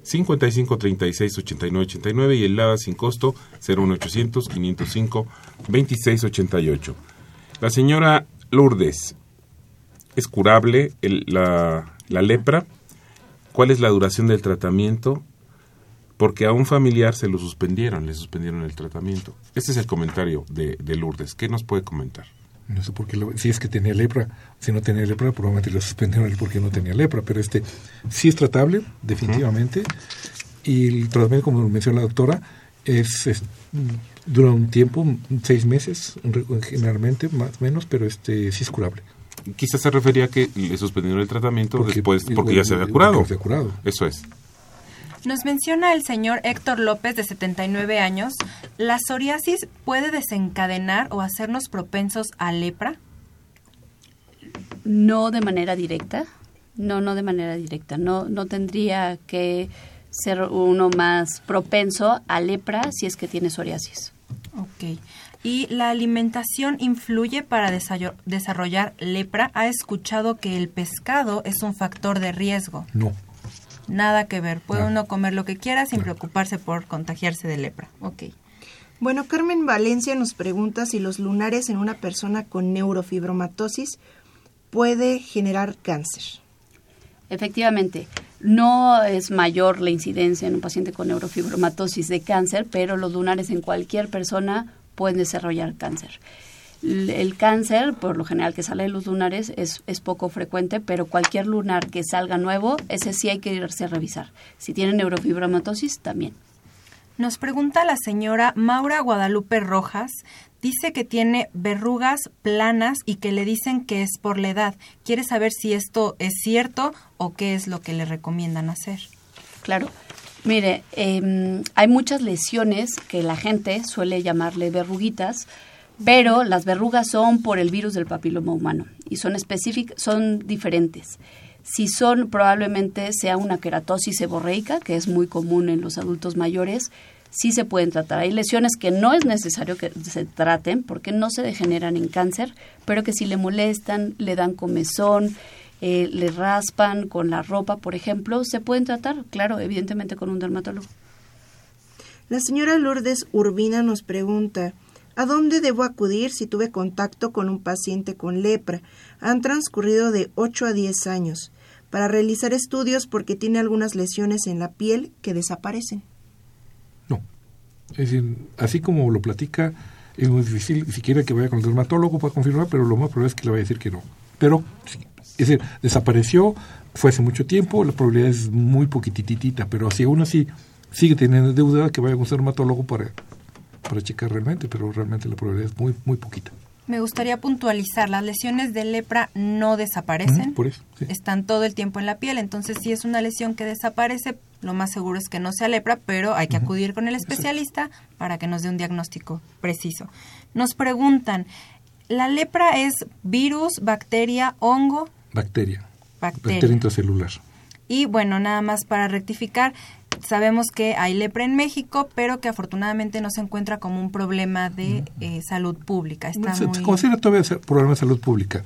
55 36 89 89 y el LADA sin costo 01800 505 26 88. La señora Lourdes, ¿es curable la lepra? ¿Cuál es la duración del tratamiento? Porque a un familiar le suspendieron el tratamiento. Este es el comentario de Lourdes. ¿Qué nos puede comentar? No sé por qué, si es que tenía lepra, si no tenía lepra, probablemente le suspendieron porque no tenía lepra, pero sí es tratable, definitivamente. Uh-huh. Y el tratamiento, como mencionó la doctora, es dura un tiempo, 6 meses, generalmente, más o menos, pero sí es curable. Quizás se refería a que le suspendieron el tratamiento porque ya se había curado. Eso es. Nos menciona el señor Héctor López, de 79 años, ¿la psoriasis puede desencadenar o hacernos propensos a lepra? No de manera directa, no tendría que ser uno más propenso a lepra si es que tiene psoriasis. Ok. ¿Y la alimentación influye para desarrollar lepra? ¿Ha escuchado que el pescado es un factor de riesgo? No. Nada que ver. Puede uno comer lo que quiera sin preocuparse por contagiarse de lepra. Ok. Bueno, Carmen Valencia nos pregunta si los lunares en una persona con neurofibromatosis puede generar cáncer. Efectivamente. No es mayor la incidencia en un paciente con neurofibromatosis de cáncer, pero los lunares en cualquier persona pueden desarrollar cáncer. El cáncer, por lo general, que sale de los lunares es poco frecuente, pero cualquier lunar que salga nuevo, ese sí hay que irse a revisar. Si tiene neurofibromatosis, también. Nos pregunta la señora Maura Guadalupe Rojas. Dice que tiene verrugas planas y que le dicen que es por la edad. Quiere saber si esto es cierto o qué es lo que le recomiendan hacer. Claro. Mire, hay muchas lesiones que la gente suele llamarle verruguitas, pero las verrugas son por el virus del papiloma humano y son específicas, son diferentes. Si son, probablemente sea una queratosis seborreica, que es muy común en los adultos mayores. Sí se pueden tratar. Hay lesiones que no es necesario que se traten porque no se degeneran en cáncer, pero que si le molestan, le dan comezón, le raspan con la ropa, por ejemplo, se pueden tratar, claro, evidentemente con un dermatólogo. La señora Lourdes Urbina nos pregunta, ¿a dónde debo acudir si tuve contacto con un paciente con lepra? Han transcurrido de 8 a 10 años para realizar estudios porque tiene algunas lesiones en la piel que desaparecen. Es decir, así como lo platica, es muy difícil siquiera que vaya con el dermatólogo para confirmar, pero lo más probable es que le vaya a decir que no. Pero Es decir, desapareció, fue hace mucho tiempo, la probabilidad es muy poquititita, pero si aún así sigue teniendo deuda, que vaya a un dermatólogo para checar realmente, pero realmente la probabilidad es muy, muy poquita. Me gustaría puntualizar, las lesiones de lepra no desaparecen, por eso, sí. Están todo el tiempo en la piel, entonces si es una lesión que desaparece, lo más seguro es que no sea lepra, pero hay que acudir con el especialista para que nos dé un diagnóstico preciso. Nos preguntan, ¿la lepra es virus, bacteria, hongo? Bacteria intracelular. Y bueno, nada más para rectificar, sabemos que hay lepra en México, pero que afortunadamente no se encuentra como un problema de salud pública. Se considera todavía un problema de salud pública,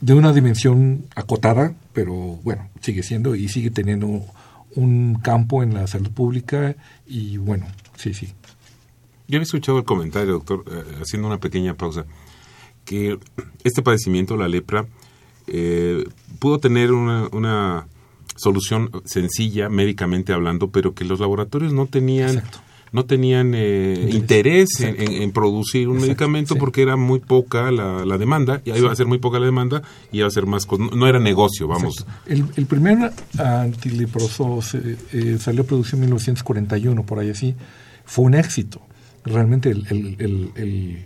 de una dimensión acotada, pero bueno, sigue siendo y sigue teniendo un campo en la salud pública y bueno, sí. Yo había escuchado el comentario, doctor, haciendo una pequeña pausa, que este padecimiento, la lepra, pudo tener una solución sencilla médicamente hablando, pero que los laboratorios no tenían interés en producir un medicamento porque era muy poca la demanda, y iba a ser muy poca la demanda y iba a ser más no era negocio, vamos. El primer antiliproso salió a producción en 1941, por ahí así, fue un éxito. Realmente el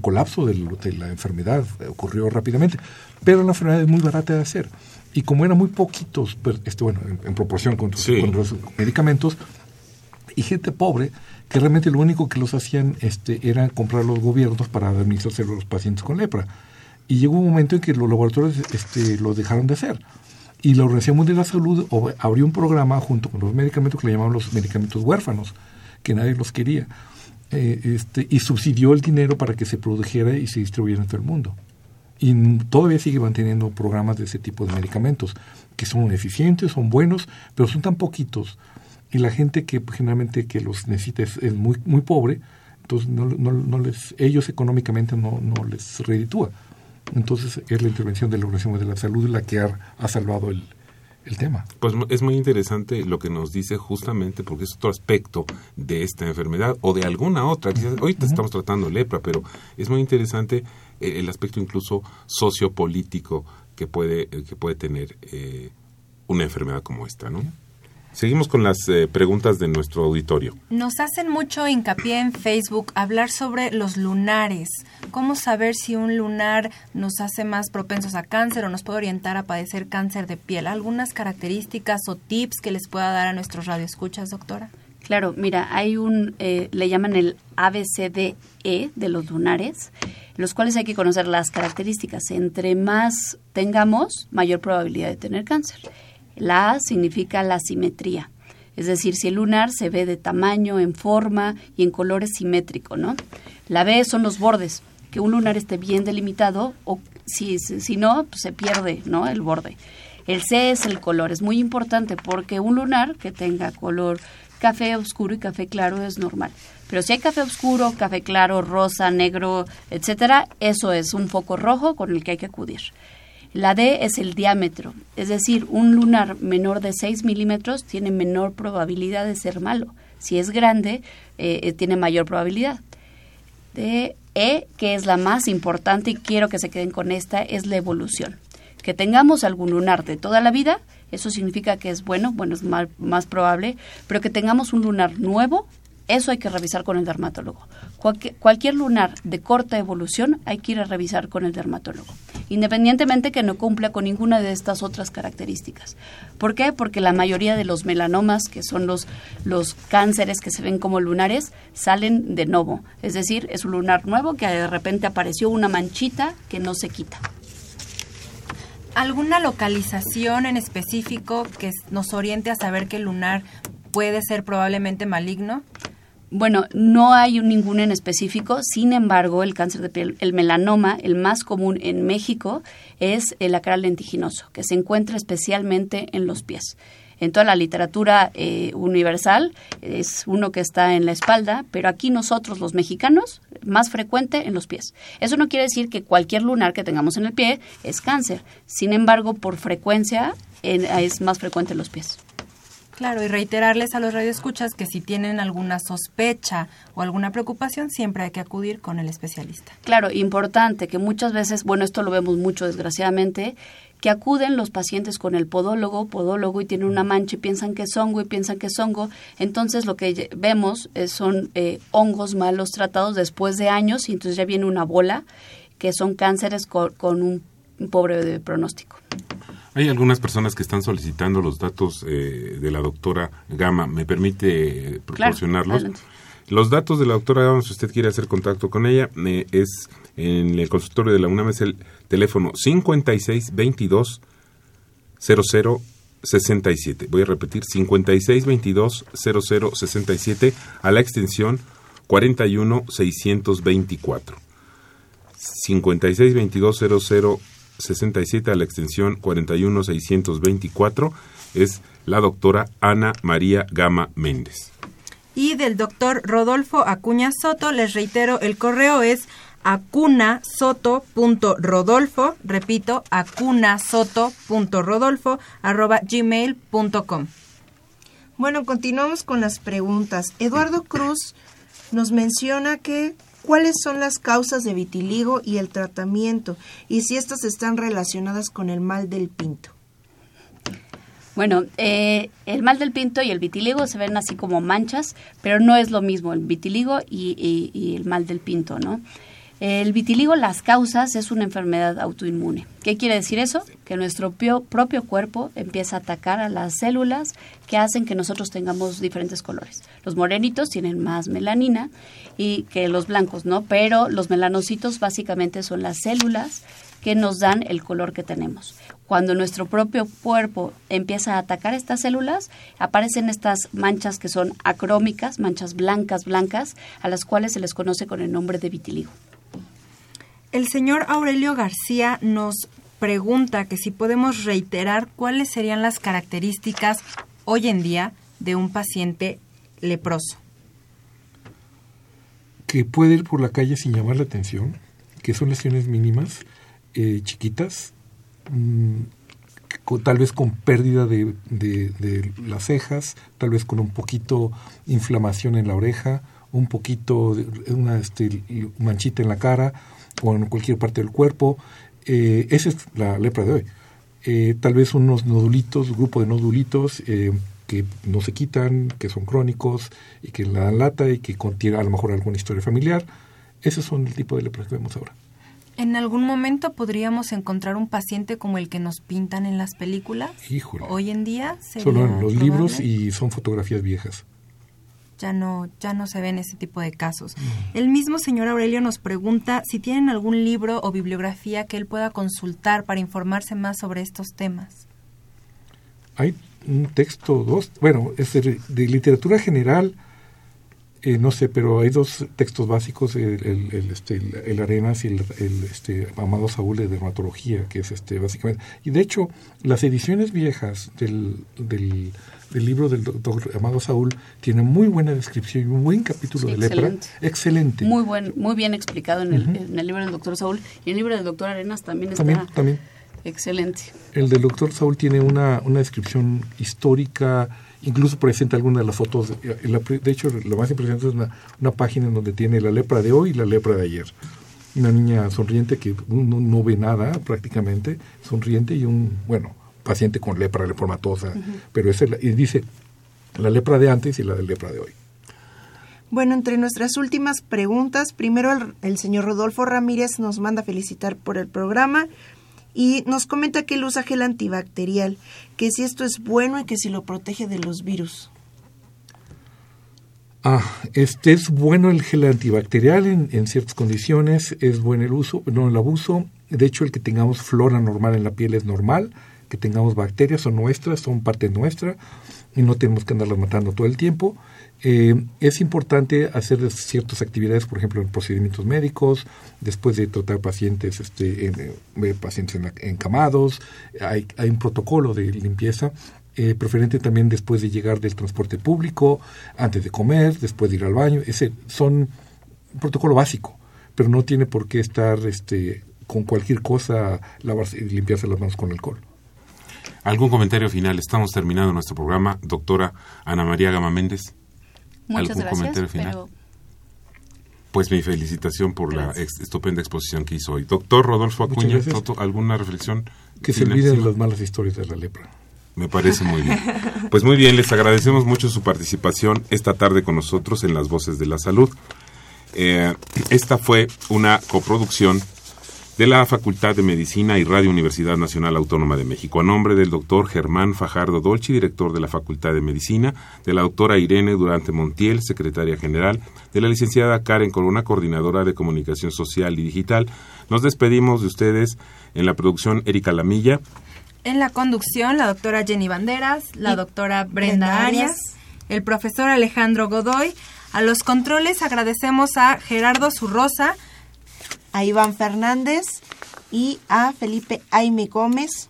colapso de la enfermedad ocurrió rápidamente, pero la enfermedad es muy barata de hacer. Y como eran muy poquitos, en proporción con los medicamentos, y gente pobre, que realmente lo único que los hacían era comprar los gobiernos para administrarse a los pacientes con lepra. Y llegó un momento en que los laboratorios los dejaron de hacer. Y la Organización Mundial de la Salud abrió un programa junto con los medicamentos que le llamaban los medicamentos huérfanos, que nadie los quería. Y subsidió el dinero para que se produjera y se distribuyera en todo el mundo. Y todavía sigue manteniendo programas de ese tipo de medicamentos, que son eficientes, son buenos, pero son tan poquitos. Y la gente que generalmente que los necesita es muy, muy pobre, entonces ellos económicamente no les reditúa. Entonces es la intervención de la Organización de la Salud la que ha salvado el tema. Pues es muy interesante lo que nos dice justamente porque es otro aspecto de esta enfermedad o de alguna otra. Hoy estamos tratando lepra, pero es muy interesante el aspecto incluso sociopolítico que puede tener una enfermedad como esta, ¿no? Seguimos con las preguntas de nuestro auditorio. Nos hacen mucho hincapié en Facebook hablar sobre los lunares. ¿Cómo saber si un lunar nos hace más propensos a cáncer o nos puede orientar a padecer cáncer de piel? ¿Algunas características o tips que les pueda dar a nuestros radioescuchas, doctora? Claro, mira, hay le llaman el ABCDE de los lunares, los cuales hay que conocer las características. Entre más tengamos, mayor probabilidad de tener cáncer. La A significa la simetría, es decir, si el lunar se ve de tamaño, en forma y en color es simétrico, ¿no? La B son los bordes, que un lunar esté bien delimitado o si no, pues se pierde, ¿no?, el borde. El C es el color, es muy importante porque un lunar que tenga color café oscuro y café claro es normal, pero si hay café oscuro, café claro, rosa, negro, etcétera, eso es un foco rojo con el que hay que acudir. La D es el diámetro, es decir, un lunar menor de 6 milímetros tiene menor probabilidad de ser malo. Si es grande, tiene mayor probabilidad. E, que es la más importante y quiero que se queden con esta, es la evolución. Que tengamos algún lunar de toda la vida, eso significa que es bueno, es más probable, pero que tengamos un lunar nuevo, eso hay que revisar con el dermatólogo. Cualquier lunar de corta evolución hay que ir a revisar con el dermatólogo, independientemente que no cumpla con ninguna de estas otras características. ¿Por qué? Porque la mayoría de los melanomas, que son los cánceres que se ven como lunares, salen de novo. Es decir, es un lunar nuevo que de repente apareció una manchita que no se quita. ¿Alguna localización en específico que nos oriente a saber que el lunar puede ser probablemente maligno? Bueno, no hay ninguna en específico, sin embargo, el cáncer de piel, el melanoma, el más común en México, es el acral lentiginoso, que se encuentra especialmente en los pies. En toda la literatura universal es uno que está en la espalda, pero aquí nosotros los mexicanos, más frecuente en los pies. Eso no quiere decir que cualquier lunar que tengamos en el pie es cáncer, sin embargo, por frecuencia es más frecuente en los pies. Claro, y reiterarles a los radioescuchas que si tienen alguna sospecha o alguna preocupación, siempre hay que acudir con el especialista. Claro, importante que muchas veces, bueno, esto lo vemos mucho desgraciadamente, que acuden los pacientes con el podólogo y tienen una mancha y piensan que es hongo entonces lo que vemos son hongos malos tratados después de años y entonces ya viene una bola que son cánceres con un pobre pronóstico. Hay algunas personas que están solicitando los datos de la doctora Gama. ¿Me permite proporcionarlos? Claro, los datos de la doctora Gama, si usted quiere hacer contacto con ella, es en el consultorio de la UNAM, es el teléfono 5622-0067. Voy a repetir, 5622-0067 a la extensión 41624. 5622-0067 a la extensión 41624 es la doctora Ana María Gama Méndez. Y del doctor Rodolfo Acuña Soto, les reitero, el correo es acunasoto.rodolfo, repito, acunasoto.rodolfo@gmail.com. Bueno, continuamos con las preguntas. Eduardo Cruz nos menciona que ¿cuáles son las causas de vitiligo y el tratamiento? Y si estas están relacionadas con el mal del pinto. Bueno, el mal del pinto y el vitiligo se ven así como manchas, pero no es lo mismo el vitiligo y el mal del pinto, ¿no? El vitiligo, las causas, es una enfermedad autoinmune. ¿Qué quiere decir eso? Que nuestro propio cuerpo empieza a atacar a las células que hacen que nosotros tengamos diferentes colores. Los morenitos tienen más melanina y que los blancos, ¿no? Pero los melanocitos básicamente son las células que nos dan el color que tenemos. Cuando nuestro propio cuerpo empieza a atacar estas células, aparecen estas manchas que son acrómicas, manchas blancas, a las cuales se les conoce con el nombre de vitiligo. El señor Aurelio García nos pregunta que si podemos reiterar cuáles serían las características hoy en día de un paciente leproso. Que puede ir por la calle sin llamar la atención, que son lesiones mínimas, chiquitas, tal vez con pérdida de las cejas, tal vez con un poquito inflamación en la oreja, un poquito una manchita en la cara o en cualquier parte del cuerpo. Esa es la lepra de hoy. Tal vez unos nodulitos, un grupo de nodulitos que no se quitan, que son crónicos y que la dan lata y que contiene a lo mejor alguna historia familiar. Esos son el tipo de lepra que vemos ahora. ¿En algún momento podríamos encontrar un paciente como el que nos pintan en las películas? Híjole. Hoy en día sería solo en los libros y son fotografías viejas. Ya no se ven ese tipo de casos. El mismo señor Aurelio nos pregunta si tienen algún libro o bibliografía que él pueda consultar para informarse más sobre estos temas. Hay un texto, de literatura general, pero hay dos textos básicos, el Arenas y el Amado Saúl de dermatología, que es básicamente. Y de hecho, las ediciones viejas del libro del doctor Amado Saúl tiene muy buena descripción y un buen capítulo de lepra. Excelente. Muy bien explicado en el libro del doctor Saúl. Y el libro del doctor Arenas también está excelente. El del doctor Saúl tiene una descripción histórica, incluso presenta algunas de las fotos. De hecho, lo más impresionante es una página en donde tiene la lepra de hoy y la lepra de ayer. Una niña sonriente que uno no ve nada prácticamente, sonriente, y paciente con lepra, lepromatosa, pero esa dice la lepra de antes y la lepra de hoy. Bueno, entre nuestras últimas preguntas, primero el señor Rodolfo Ramírez nos manda felicitar por el programa y nos comenta que él usa gel antibacterial, que si esto es bueno y que si lo protege de los virus. Es bueno el gel antibacterial en ciertas condiciones, es bueno el uso, no el abuso. De hecho, el que tengamos flora normal en la piel es normal. Que tengamos bacterias son nuestras, son parte nuestra y no tenemos que andarlas matando todo el tiempo. Es importante hacer ciertas actividades, por ejemplo, en procedimientos médicos, después de tratar pacientes encamados. Hay un protocolo de limpieza, preferente también después de llegar del transporte público, antes de comer, después de ir al baño. Son protocolo básico, pero no tiene por qué estar con cualquier cosa, lavarse, limpiarse las manos con alcohol. ¿Algún comentario final? Estamos terminando nuestro programa. Doctora Ana María Gama Méndez, muchas gracias. ¿Algún comentario final? Pues mi felicitación por la estupenda exposición que hizo hoy. Doctor Rodolfo Acuña Soto, ¿alguna reflexión? Que se olviden las malas historias de la lepra. Me parece muy bien. Pues muy bien, les agradecemos mucho su participación esta tarde con nosotros en Las Voces de la Salud. Esta fue una coproducción de la Facultad de Medicina y Radio Universidad Nacional Autónoma de México, a nombre del doctor Germán Fajardo Dolci, director de la Facultad de Medicina, de la doctora Irene Durante Montiel, secretaria general, de la licenciada Karen Corona, coordinadora de Comunicación Social y Digital. Nos despedimos de ustedes. En la producción, Erika Lamilla. En la conducción, la doctora Jenny Banderas, la doctora Brenda Arias, el profesor Alejandro Godoy. A los controles agradecemos a Gerardo Zurrosa, a Iván Fernández y a Felipe Aime Gómez.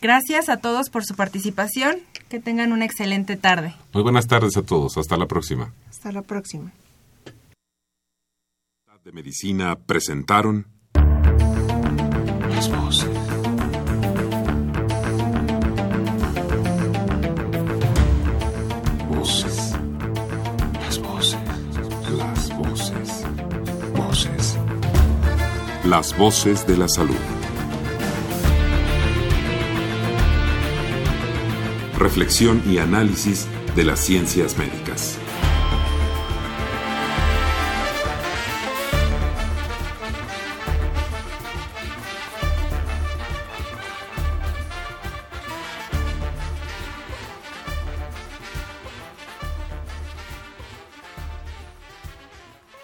Gracias a todos por su participación. Que tengan una excelente tarde. Muy buenas tardes a todos. Hasta la próxima. Hasta la próxima. De Medicina presentaron Las Voces. Voces. Las voces. Las voces. Voces. Las voces de la salud. Reflexión y análisis de las ciencias médicas.